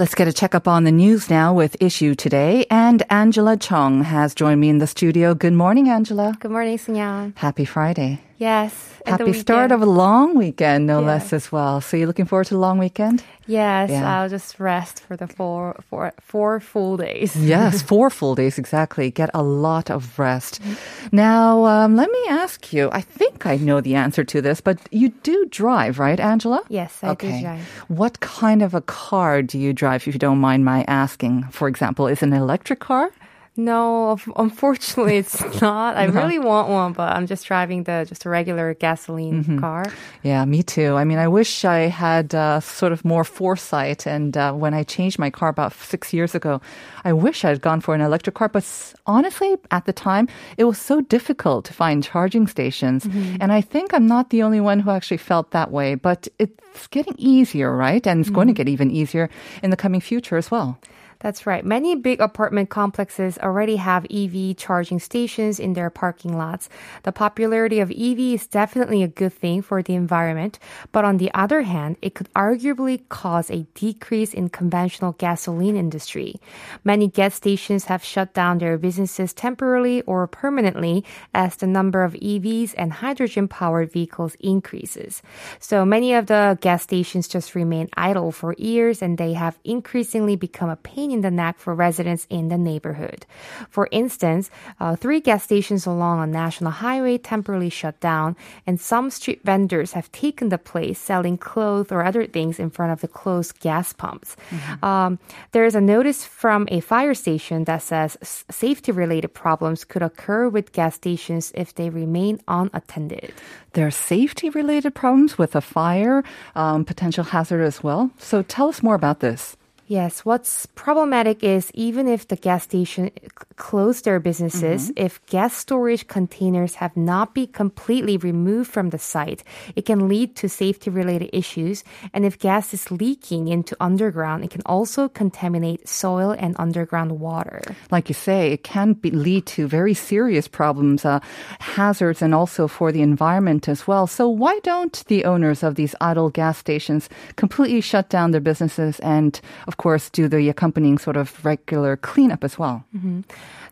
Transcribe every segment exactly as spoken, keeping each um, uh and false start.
Let's get a checkup on the news now with Issue Today. And Angela Chong has joined me in the studio. Good morning, Angela. Good morning, Sun-ya. Happy Friday. Yes. Happy start of a long weekend, no yeah. less as well. So you're looking forward to a long weekend? Yes, yeah. I'll just rest for the four, four, four full days. Yes, four full days, exactly. Get a lot of rest. Now, um, let me ask you, I think I know the answer to this, but you do drive, right, Angela? Yes, I okay. do drive. What kind of a car do you drive, if you don't mind my asking? For example, is it an electric car? No, unfortunately, it's not. I no. really want one, but I'm just driving the just a regular gasoline mm-hmm. car. Yeah, me too. I mean, I wish I had uh, sort of more foresight. And uh, when I changed my car about six years ago, I wish I had gone for an electric car. But honestly, at the time, it was so difficult to find charging stations. Mm-hmm. And I think I'm not the only one who actually felt that way. But it's getting easier, right? And it's mm-hmm. going to get even easier in the coming future as well. That's right. Many big apartment complexes already have E V charging stations in their parking lots. The popularity of E V is definitely a good thing for the environment, but on the other hand, it could arguably cause a decrease in conventional gasoline industry. Many gas stations have shut down their businesses temporarily or permanently as the number of E Vs and hydrogen-powered vehicles increases. So many of the gas stations just remain idle for years, and they have increasingly become a pain in the neck for residents in the neighborhood. For instance, uh, three gas stations along a national highway temporarily shut down, and some street vendors have taken the place, selling clothes or other things in front of the closed gas pumps. Mm-hmm. Um, there is a notice from a fire station that says safety-related problems could occur with gas stations if they remain unattended. There are safety-related problems with a fire, um, potential hazard as well. So tell us more about this. Yes, what's problematic is even if the gas station closed their businesses, mm-hmm. if gas storage containers have not been completely removed from the site, it can lead to safety-related issues. And if gas is leaking into underground, it can also contaminate soil and underground water. Like you say, it can be, lead to very serious problems, uh, hazards, and also for the environment as well. So why don't the owners of these idle gas stations completely shut down their businesses and, of course, do the accompanying sort of regular cleanup as well? Mm-hmm.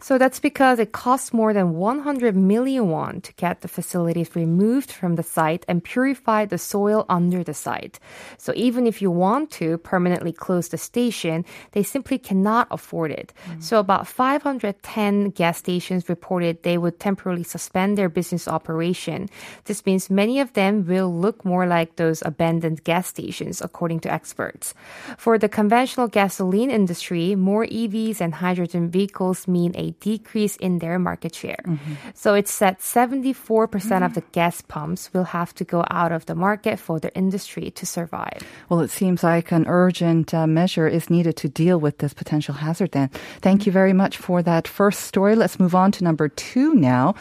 So that's because it costs more than one hundred million won to get the facilities removed from the site and purify the soil under the site. So even if you want to permanently close the station, they simply cannot afford it. Mm-hmm. So about five hundred ten gas stations reported they would temporarily suspend their business operation. This means many of them will look more like those abandoned gas stations, according to experts. For the conventional gasoline industry, more E Vs and hydrogen vehicles mean a decrease in their market share. Mm-hmm. So it's said seventy-four percent mm-hmm. of the gas pumps will have to go out of the market for the industry to survive. Well, it seems like an urgent uh, measure is needed to deal with this potential hazard then. Thank you very much for that first story. Let's move on to number two now.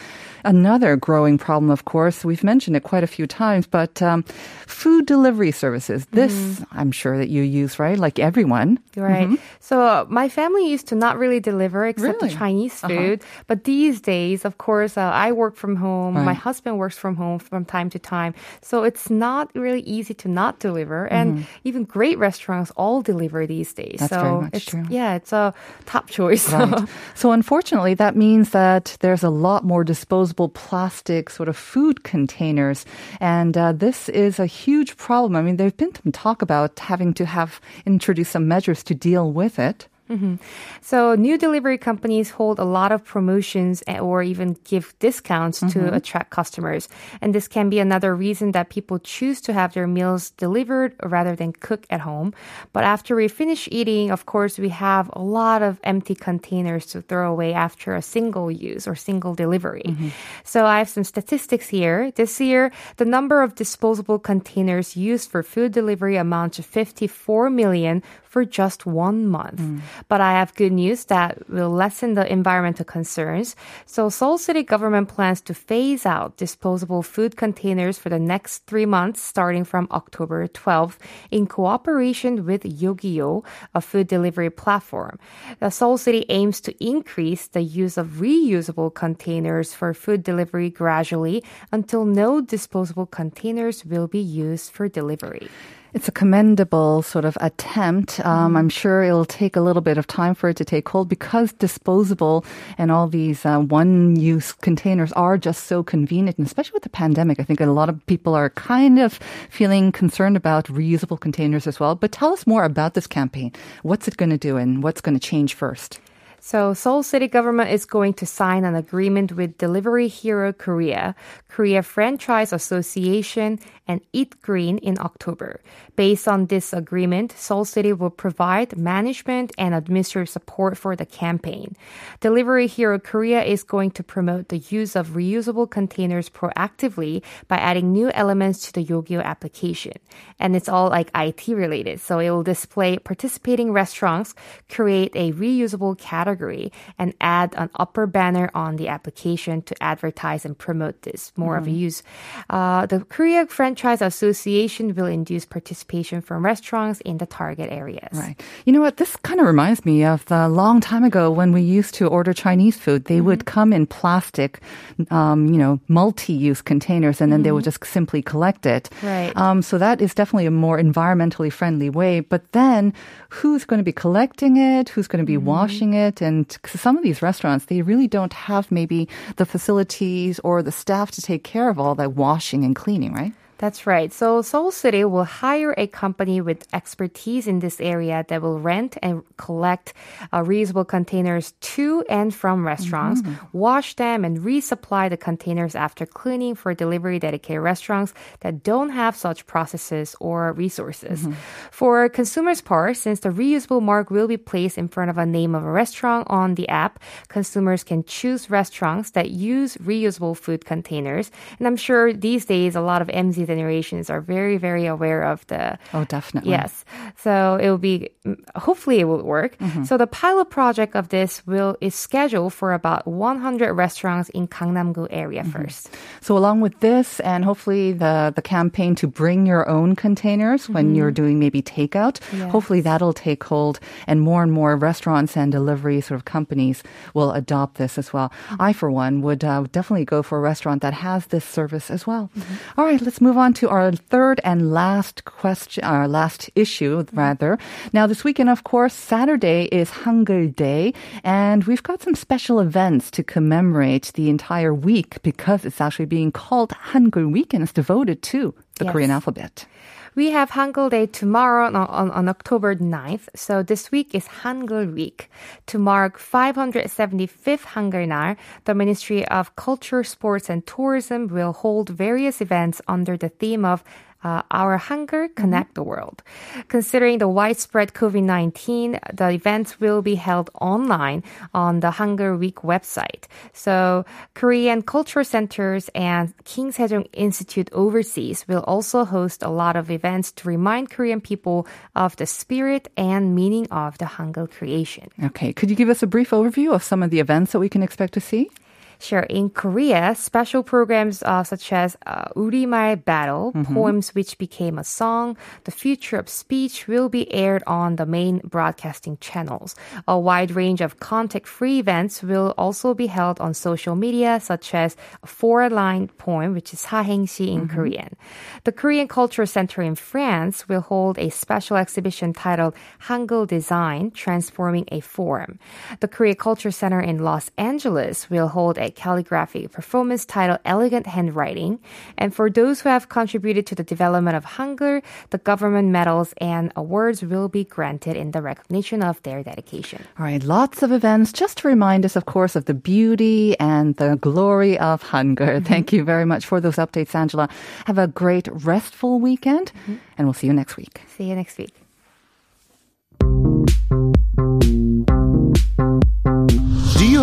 Another growing problem, of course. We've mentioned it quite a few times, but um, food delivery services. This, mm. I'm sure that you use, right? Like everyone. Right. Mm-hmm. So uh, my family used to not really deliver except really? the Chinese food. Uh-huh. But these days, of course, uh, I work from home. Right. My husband works from home from time to time. So it's not really easy to not deliver. And mm-hmm. even great restaurants all deliver these days. That's so very much it's, true. Yeah, it's a top choice. Right. So unfortunately, that means that there's a lot more disposable plastic sort of food containers. And uh, this is a huge problem. I mean, there's been some talk about having to have introduced some measures to deal with it. Mm-hmm. So new delivery companies hold a lot of promotions or even give discounts mm-hmm. to attract customers. And this can be another reason that people choose to have their meals delivered rather than cook at home. But after we finish eating, of course, we have a lot of empty containers to throw away after a single use or single delivery. Mm-hmm. So I have some statistics here. This year, the number of disposable containers used for food delivery amounts to fifty-four million for just one month. Mm. But I have good news that will lessen the environmental concerns. So Seoul City government plans to phase out disposable food containers for the next three months, starting from October twelfth, in cooperation with Yogiyo, a food delivery platform. The Seoul City aims to increase the use of reusable containers for food delivery gradually until no disposable containers will be used for delivery. It's a commendable sort of attempt. Um, I'm sure it'll take a little bit of time for it to take hold because disposable and all these uh, one-use containers are just so convenient, and especially with the pandemic. I think a lot of people are kind of feeling concerned about reusable containers as well. But tell us more about this campaign. What's it going to do and what's going to change first? So Seoul City government is going to sign an agreement with Delivery Hero Korea, Korea Franchise Association, and Eat Green in October. Based on this agreement, Seoul City will provide management and administrative support for the campaign. Delivery Hero Korea is going to promote the use of reusable containers proactively by adding new elements to the Yogiyo application. And it's all like I T related. So it will display participating restaurants, create a reusable category, and add an upper banner on the application to advertise and promote this more mm. of a use. Uh, the Korea Franchise Association will induce participation from restaurants in the target areas. Right. You know what? This kind of reminds me of a long time ago when we used to order Chinese food. They mm-hmm. would come in plastic, um, you know, multi-use containers, and then mm-hmm. they would just simply collect it. Right. Um, so that is definitely a more environmentally friendly way. But then who's going to be collecting it? Who's going to be mm-hmm. washing it? And some of these restaurants, they really don't have maybe the facilities or the staff to take care of all that washing and cleaning, right? That's right. So Seoul City will hire a company with expertise in this area that will rent and collect uh, reusable containers to and from restaurants, mm-hmm. wash them, and resupply the containers after cleaning for delivery dedicated restaurants that don't have such processes or resources. Mm-hmm. For consumers' part, since the reusable mark will be placed in front of a name of a restaurant on the app, consumers can choose restaurants that use reusable food containers. And I'm sure these days a lot of M Zs generations are very, very aware of the... Oh, definitely. Yes. So it will be... Hopefully it will work. Mm-hmm. So the pilot project of this will is scheduled for about one hundred restaurants in Gangnam-gu area mm-hmm. first. So along with this and hopefully the, the campaign to bring your own containers mm-hmm. when you're doing maybe takeout, yes. hopefully that'll take hold and more and more restaurants and delivery sort of companies will adopt this as well. Mm-hmm. I, for one, would uh, definitely go for a restaurant that has this service as well. Mm-hmm. All right, let's move Move on to our third and last question, our last issue rather. Now, this weekend, of course, Saturday is Hangul Day, and we've got some special events to commemorate the entire week because it's actually being called Hangul Week and it's devoted to the yes. Korean alphabet. We have Hangul Day tomorrow on, on, on October ninth. So this week is Hangul Week. To mark five hundred seventy-fifth Hangul Nar, the Ministry of Culture, Sports and Tourism will hold various events under the theme of Uh, Our Hunger Connect the World. Considering the widespread COVID nineteen, the events will be held online on the Hunger Week website. So Korean culture centers and King Sejong Institute overseas will also host a lot of events to remind Korean people of the spirit and meaning of the Hangul creation. Okay, could you give us a brief overview of some of the events that we can expect to see? Sure. In Korea, special programs uh, such as uh, 우리말 Battle, mm-hmm. poems which became a song, the future of speech will be aired on the main broadcasting channels. A wide range of contact-free events will also be held on social media such as a four-line poem, which is 사행시 in mm-hmm. Korean. The Korean Culture Center in France will hold a special exhibition titled Hangul Design, Transforming a Form. The Korea Culture Center in Los Angeles will hold a poetic calligraphy performance titled Elegant Handwriting. And for those who have contributed to the development of Hangul, the government medals and awards will be granted in the recognition of their dedication. All right, lots of events just to remind us, of course, of the beauty and the glory of Hangul. Mm-hmm. Thank you very much for those updates, Angela. Have a great, restful weekend, mm-hmm. and we'll see you next week. See you next week. Do you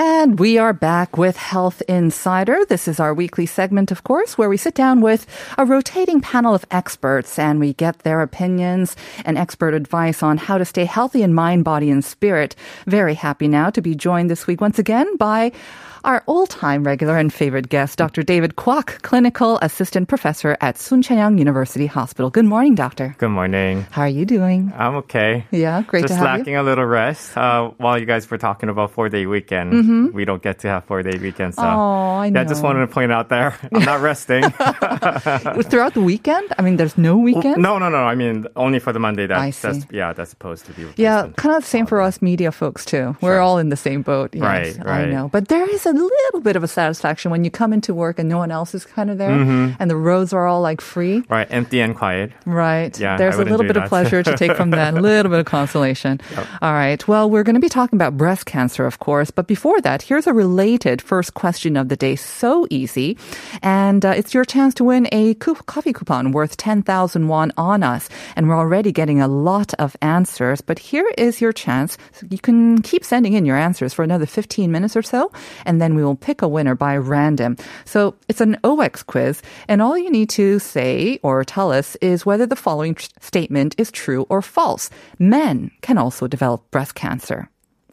And we are back with Health Insider. This is our weekly segment, of course, where we sit down with a rotating panel of experts and we get their opinions and expert advice on how to stay healthy in mind, body, and spirit. Very happy now to be joined this week once again by our all-time regular and favorite guest, Doctor David Kwok, Clinical Assistant Professor at Soonchunhyang University Hospital. Good morning, Doctor. Good morning. How are you doing? I'm okay. Yeah, great Just to have you. Just lacking a little rest. Uh, while you guys were talking about four-day weekend, mm-hmm. we don't get to have four-day weekends. So. Oh, I know. Yeah, I just wanted to point out there, I'm not resting. Throughout the weekend? I mean, there's no weekend? Well, no, no, no. I mean, only for the Monday. That, I see. That's, yeah, that's supposed to be. Yeah, kind of the same for us media folks, too. Sure. We're all in the same boat. Yes, right, right. I know. But there is a little bit of a satisfaction when you come into work and no one else is kind of there, mm-hmm. and the roads are all like free. Right, empty and quiet. Right. Yeah, there's a little bit that. of pleasure to take from that, a little bit of consolation. Yep. All right. Well, we're going to be talking about breast cancer, of course. But before that, here's a related first question of the day. So easy. And uh, it's your chance to win a co- coffee coupon worth ten thousand won on us. And we're already getting a lot of answers. But here is your chance. You can keep sending in your answers for another fifteen minutes or so. And And then we will pick a winner by random. So it's an O X quiz, and all you need to say or tell us is whether the following tr- statement is true or false. Men can also develop breast cancer.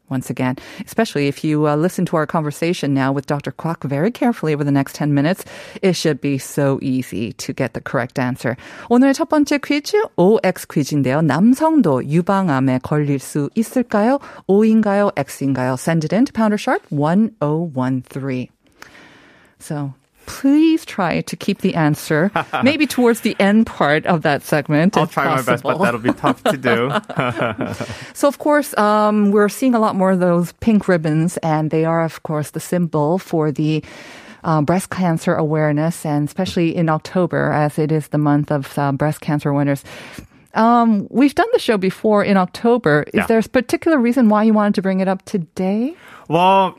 Once again, especially if you uh, listen to our conversation now with Doctor Kwok very carefully over the next ten minutes, it should be so easy to get the correct answer. 오늘의 첫 번째 퀴즈, O X 퀴즈인데요. 남성도 유방암에 걸릴 수 있을까요? O인가요? X인가요? Send it in to pounder sharp one oh one three. So please try to keep the answer maybe towards the end part of that segment. I'll try possible. my best, but that'll be tough to do. So, of course, um, we're seeing a lot more of those pink ribbons, and they are, of course, the symbol for the Uh, breast cancer awareness, and especially in October, as it is the month of uh, breast cancer awareness. Um, we've done the show before in October. Is yeah. there a particular reason why you wanted to bring it up today? Well,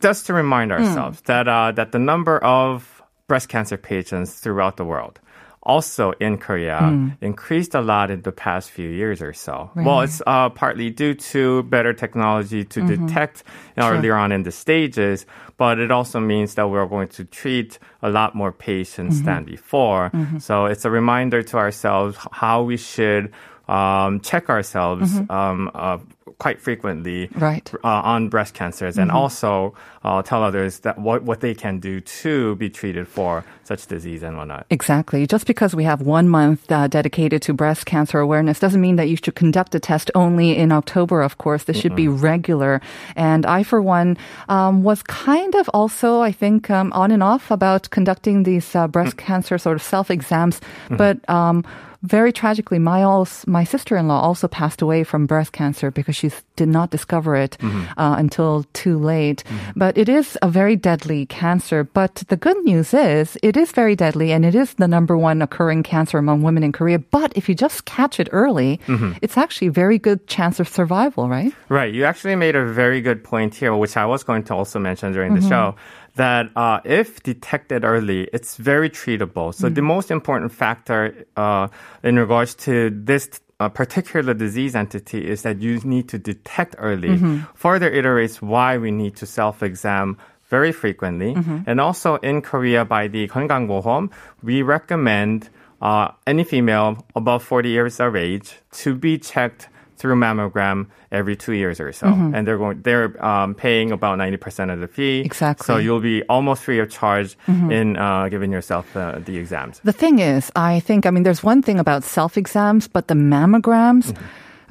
just to remind ourselves mm. that uh, that the number of breast cancer patients throughout the world, also in Korea, mm. increased a lot in the past few years or so. Right. Well, it's uh, partly due to better technology to mm-hmm. detect you know, sure. earlier on in the stages, but it also means that we're going to treat a lot more patients mm-hmm. than before. Mm-hmm. So it's a reminder to ourselves how we should um, check ourselves mm-hmm. um, uh, quite frequently right. uh, on breast cancers, and mm-hmm. also uh, tell others that what, what they can do to be treated for such disease and whatnot. Exactly. Just because we have one month uh, dedicated to breast cancer awareness doesn't mean that you should conduct a test only in October, of course. This should mm-hmm. be regular. And I, for one, um, was kind of also, I think, um, on and off about conducting these uh, breast mm-hmm. cancer sort of self-exams. Mm-hmm. But um, very tragically, my, my sister-in-law also passed away from breast cancer because she did not discover it mm-hmm. uh, until too late. Mm-hmm. But it is a very deadly cancer. But the good news is it is very deadly, and it is the number one occurring cancer among women in Korea. But if you just catch it early, mm-hmm. it's actually a very good chance of survival, right? Right. You actually made a very good point here, which I was going to also mention during mm-hmm. the show, that uh, if detected early, it's very treatable. So mm-hmm. the most important factor uh, in regards to this t- a particular disease entity is that you need to detect early. Mm-hmm. Further iterates why we need to self-exam very frequently. Mm-hmm. And also in Korea, by the 건강보험, we recommend uh, any female above forty years of age to be checked through mammogram every two years or so. Mm-hmm. And they're going, they're um, paying about ninety percent of the fee. Exactly. So you'll be almost free of charge mm-hmm. in uh, giving yourself the, the exams. The thing is, I think, I mean, there's one thing about self-exams, but the mammograms... Mm-hmm.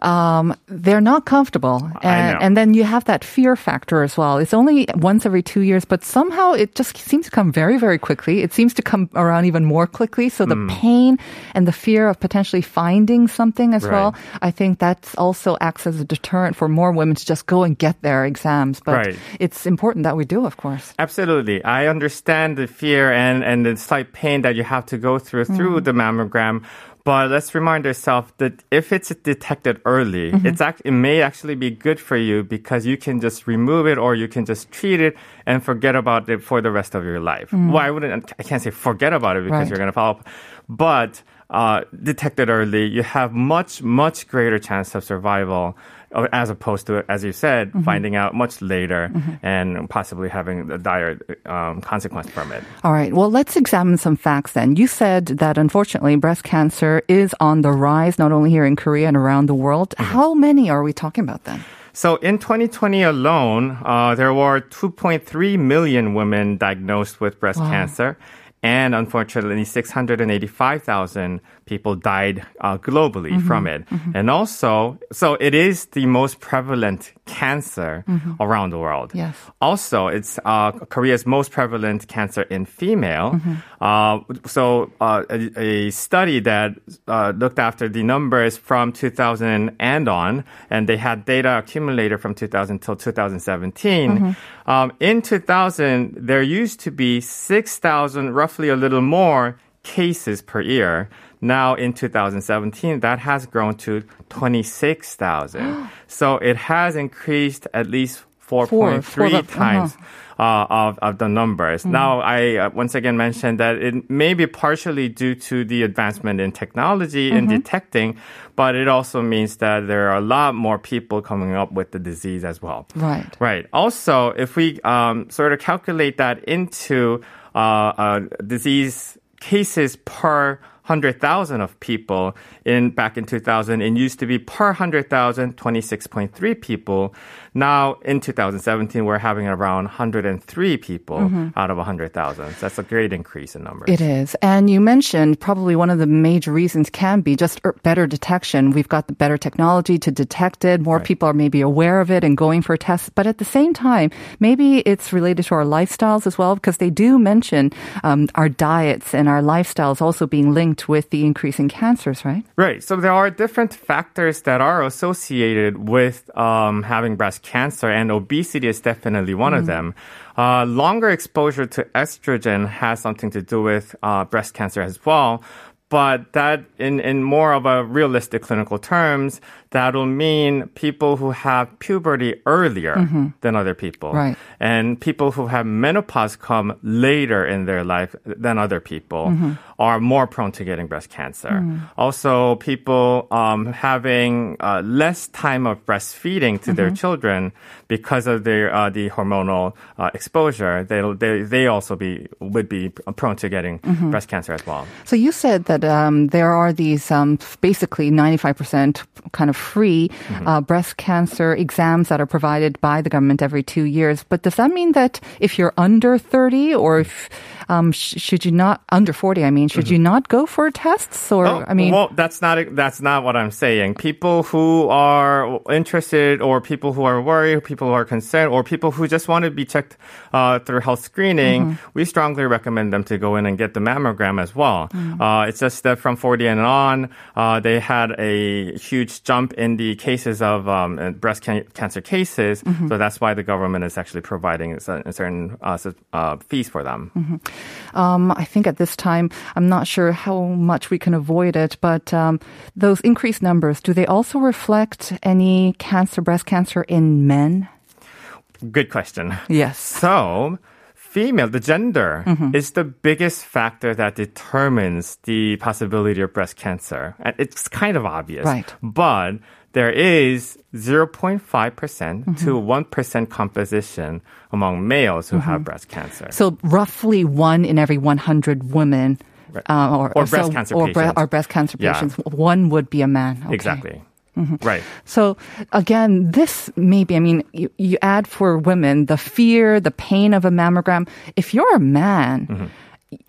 Um, they're not comfortable. And, and then you have that fear factor as well. It's only once every two years, but somehow it just seems to come very, very quickly. It seems to come around even more quickly. So the mm. pain and the fear of potentially finding something as right. well, I think that's also acts as a deterrent for more women to just go and get their exams. But right. it's important that we do, of course. Absolutely. I understand the fear and, and the slight pain that you have to go through mm. through the mammogram. But let's remind ourselves that if it's detected early, mm-hmm. it's act- it may actually be good for you because you can just remove it or you can just treat it and forget about it for the rest of your life. Mm. Well, I wouldn't, I can't say forget about it because right. you're going to follow up. But uh, detected early, you have much, much greater chance of survival as opposed to, as you said, mm-hmm. finding out much later mm-hmm. and possibly having a dire um, consequence from it. All right. Well, let's examine some facts then. You said that, unfortunately, breast cancer is on the rise, not only here in Korea and around the world. Mm-hmm. How many are we talking about then? So in twenty twenty alone, uh, there were two point three million women diagnosed with breast wow. cancer. And unfortunately, six hundred eighty-five thousand people died uh, globally mm-hmm. from it. Mm-hmm. And also, so it is the most prevalent cancer mm-hmm. around the world. Yes. Also, it's uh, Korea's most prevalent cancer in female. Mm-hmm. Uh, so uh, a, a study that uh, looked after the numbers from two thousand and on, and they had data accumulated from two thousand till two thousand seventeen. Mm-hmm. Um, in two thousand, there used to be six thousand roughly a little more cases per year. Now in two thousand seventeen, that has grown to twenty-six thousand. So it has increased at least four point three times uh-huh. uh, of, of the numbers. Mm-hmm. Now, I uh, once again mentioned that it may be partially due to the advancement in technology mm-hmm. in detecting, but it also means that there are a lot more people coming up with the disease as well. Right. Right. Also, if we um, sort of calculate that into Uh, uh, disease cases per one hundred thousand of people in back in two thousand, it used to be per one hundred thousand, twenty-six point three people. Now in two thousand seventeen, we're having around one hundred three people mm-hmm. out of one hundred thousand. So that's a great increase in numbers. It is. And you mentioned probably one of the major reasons can be just better detection. We've got the better technology to detect it. More right. people are maybe aware of it and going for tests. But at the same time, maybe it's related to our lifestyles as well, because they do mention um, our diets and our lifestyles also being linked with the increase in cancers, right? Right. So there are different factors that are associated with um, having breast cancer. Cancer and obesity is definitely one mm. of them. Uh, longer exposure to estrogen has something to do with uh, breast cancer as well. But that, in, in more of a realistic clinical terms, that'll mean people who have puberty earlier mm-hmm. than other people. Right. And people who have menopause come later in their life than other people mm-hmm. are more prone to getting breast cancer. Mm-hmm. Also, people um, having uh, less time of breastfeeding to mm-hmm. their children because of their uh, the hormonal uh, exposure, they'll, they they also be would be prone to getting mm-hmm. breast cancer as well. So you said that That, um, there are these um, basically ninety-five percent kind of free mm-hmm. uh, breast cancer exams that are provided by the government every two years. But does that mean that if you're under thirty or if, um, sh- should you not, under forty, I mean, should mm-hmm. you not go for tests? Or oh, I mean, well, that's not a, that's not what I'm saying. People who are interested or people who are worried, people who are concerned, or people who just want to be checked uh, through health screening, mm-hmm. we strongly recommend them to go in and get the mammogram as well. Mm-hmm. Uh, it's just that from forty and on, uh, they had a huge jump in the cases of um, breast can- cancer cases. Mm-hmm. So that's why the government is actually providing certain uh, uh, fees for them. Mm-hmm. Um, I think at this time, I'm not sure how much we can avoid it, but um, those increased numbers, do they also reflect any cancer, breast cancer in men? Good question. Yes. So... Female, the gender, mm-hmm. is the biggest factor that determines the possibility of breast cancer. And it's kind of obvious. Right. But there is zero point five percent mm-hmm. to one percent composition among males who mm-hmm. have breast cancer. So roughly one in every one hundred women uh, or, or, or, breast so, cancer or, bre- or breast cancer patients, yeah. one would be a man. Okay. Exactly. Mm-hmm. Right. So again, this maybe, I mean, you, you add for women the fear, the pain of a mammogram. If you're a man, mm-hmm.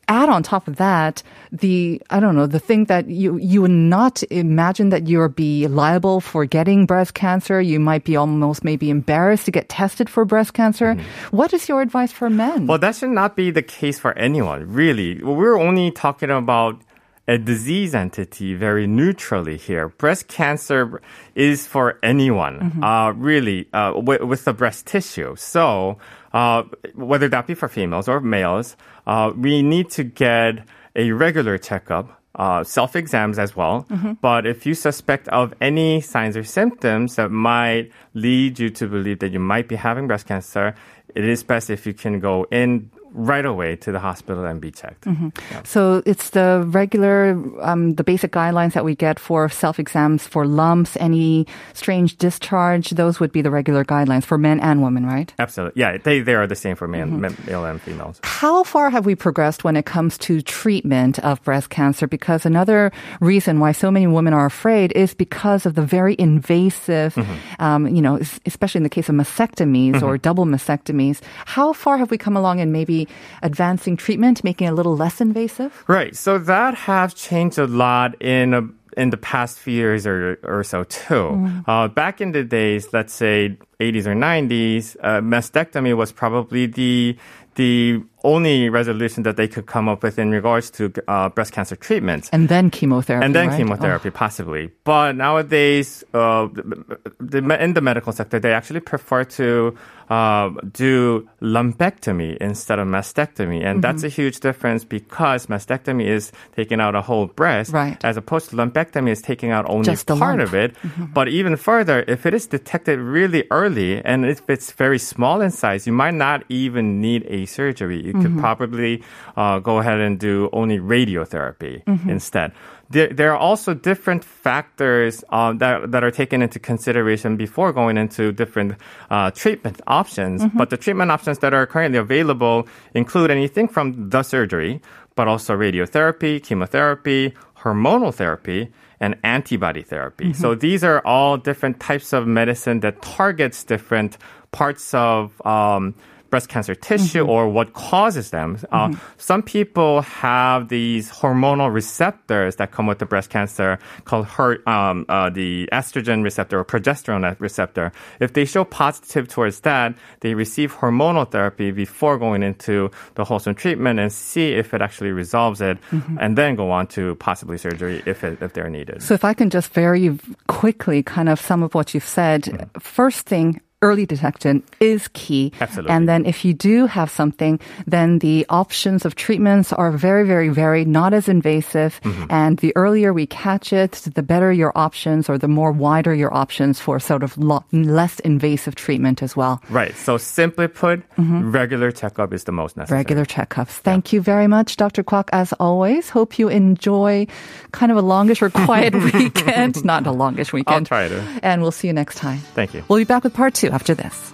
add on top of that the, I don't know, the thing that you, you would not imagine that you'll be liable for getting breast cancer. You might be almost maybe embarrassed to get tested for breast cancer. Mm-hmm. What is your advice for men? Well, that should not be the case for anyone, really. We're only talking about a disease entity very neutrally here. Breast cancer is for anyone, mm-hmm. uh, really, uh, w- with the breast tissue. So uh, whether that be for females or males, uh, we need to get a regular checkup, uh, self-exams as well. Mm-hmm. But if you suspect of any signs or symptoms that might lead you to believe that you might be having breast cancer, it is best if you can go in right away to the hospital and be checked. Mm-hmm. Yeah. So it's the regular, um, the basic guidelines that we get for self-exams for lumps, any strange discharge, those would be the regular guidelines for men and women, right? Absolutely. Yeah, they, they are the same for men, mm-hmm. men, male and females. How far have we progressed when it comes to treatment of breast cancer? Because another reason why so many women are afraid is because of the very invasive, mm-hmm. um, you know, especially in the case of mastectomies mm-hmm. or double mastectomies. How far have we come along in maybe advancing treatment, making it a little less invasive? Right. So that has changed a lot in a, in the past few years or, or so too. Mm. Uh, back in the days, let's say eighties or nineties, uh, mastectomy was probably the the only resolution that they could come up with in regards to uh, breast cancer treatments. And then chemotherapy, And then right? chemotherapy, oh. possibly. But nowadays, uh, the, in the medical sector, they actually prefer to uh, do lumpectomy instead of mastectomy. And mm-hmm. that's a huge difference because mastectomy is taking out a whole breast, right. as opposed to lumpectomy is taking out only just a part lump. Of it. Mm-hmm. But even further, if it is detected really early and if it's very small in size, you might not even need a surgery. You could mm-hmm. probably uh, go ahead and do only radiotherapy mm-hmm. instead. There, there are also different factors uh, that, that are taken into consideration before going into different uh, treatment options. Mm-hmm. But the treatment options that are currently available include anything from the surgery, but also radiotherapy, chemotherapy, hormonal therapy, and antibody therapy. Mm-hmm. So these are all different types of medicine that targets different parts of um breast cancer tissue mm-hmm. or what causes them. Uh, mm-hmm. Some people have these hormonal receptors that come with the breast cancer called her, um, uh, the estrogen receptor or progesterone receptor. If they show positive towards that, they receive hormonal therapy before going into the wholesome treatment and see if it actually resolves it mm-hmm. and then go on to possibly surgery if, it, if they're needed. So if I can just very quickly kind of sum up what you've said. Mm-hmm. First thing, early detection is key. Absolutely. And then if you do have something, then the options of treatments are very, very varied, not as invasive. Mm-hmm. And the earlier we catch it, the better your options or the more wider your options for sort of lo- less invasive treatment as well. Right. So simply put, mm-hmm. regular checkup is the most necessary. Regular checkups. Thank yeah. you very much, Doctor Kwok, as always. Hope you enjoy kind of a longish or quiet weekend. Not a longish weekend. I'll try to. And we'll see you next time. Thank you. We'll be back with part two after this.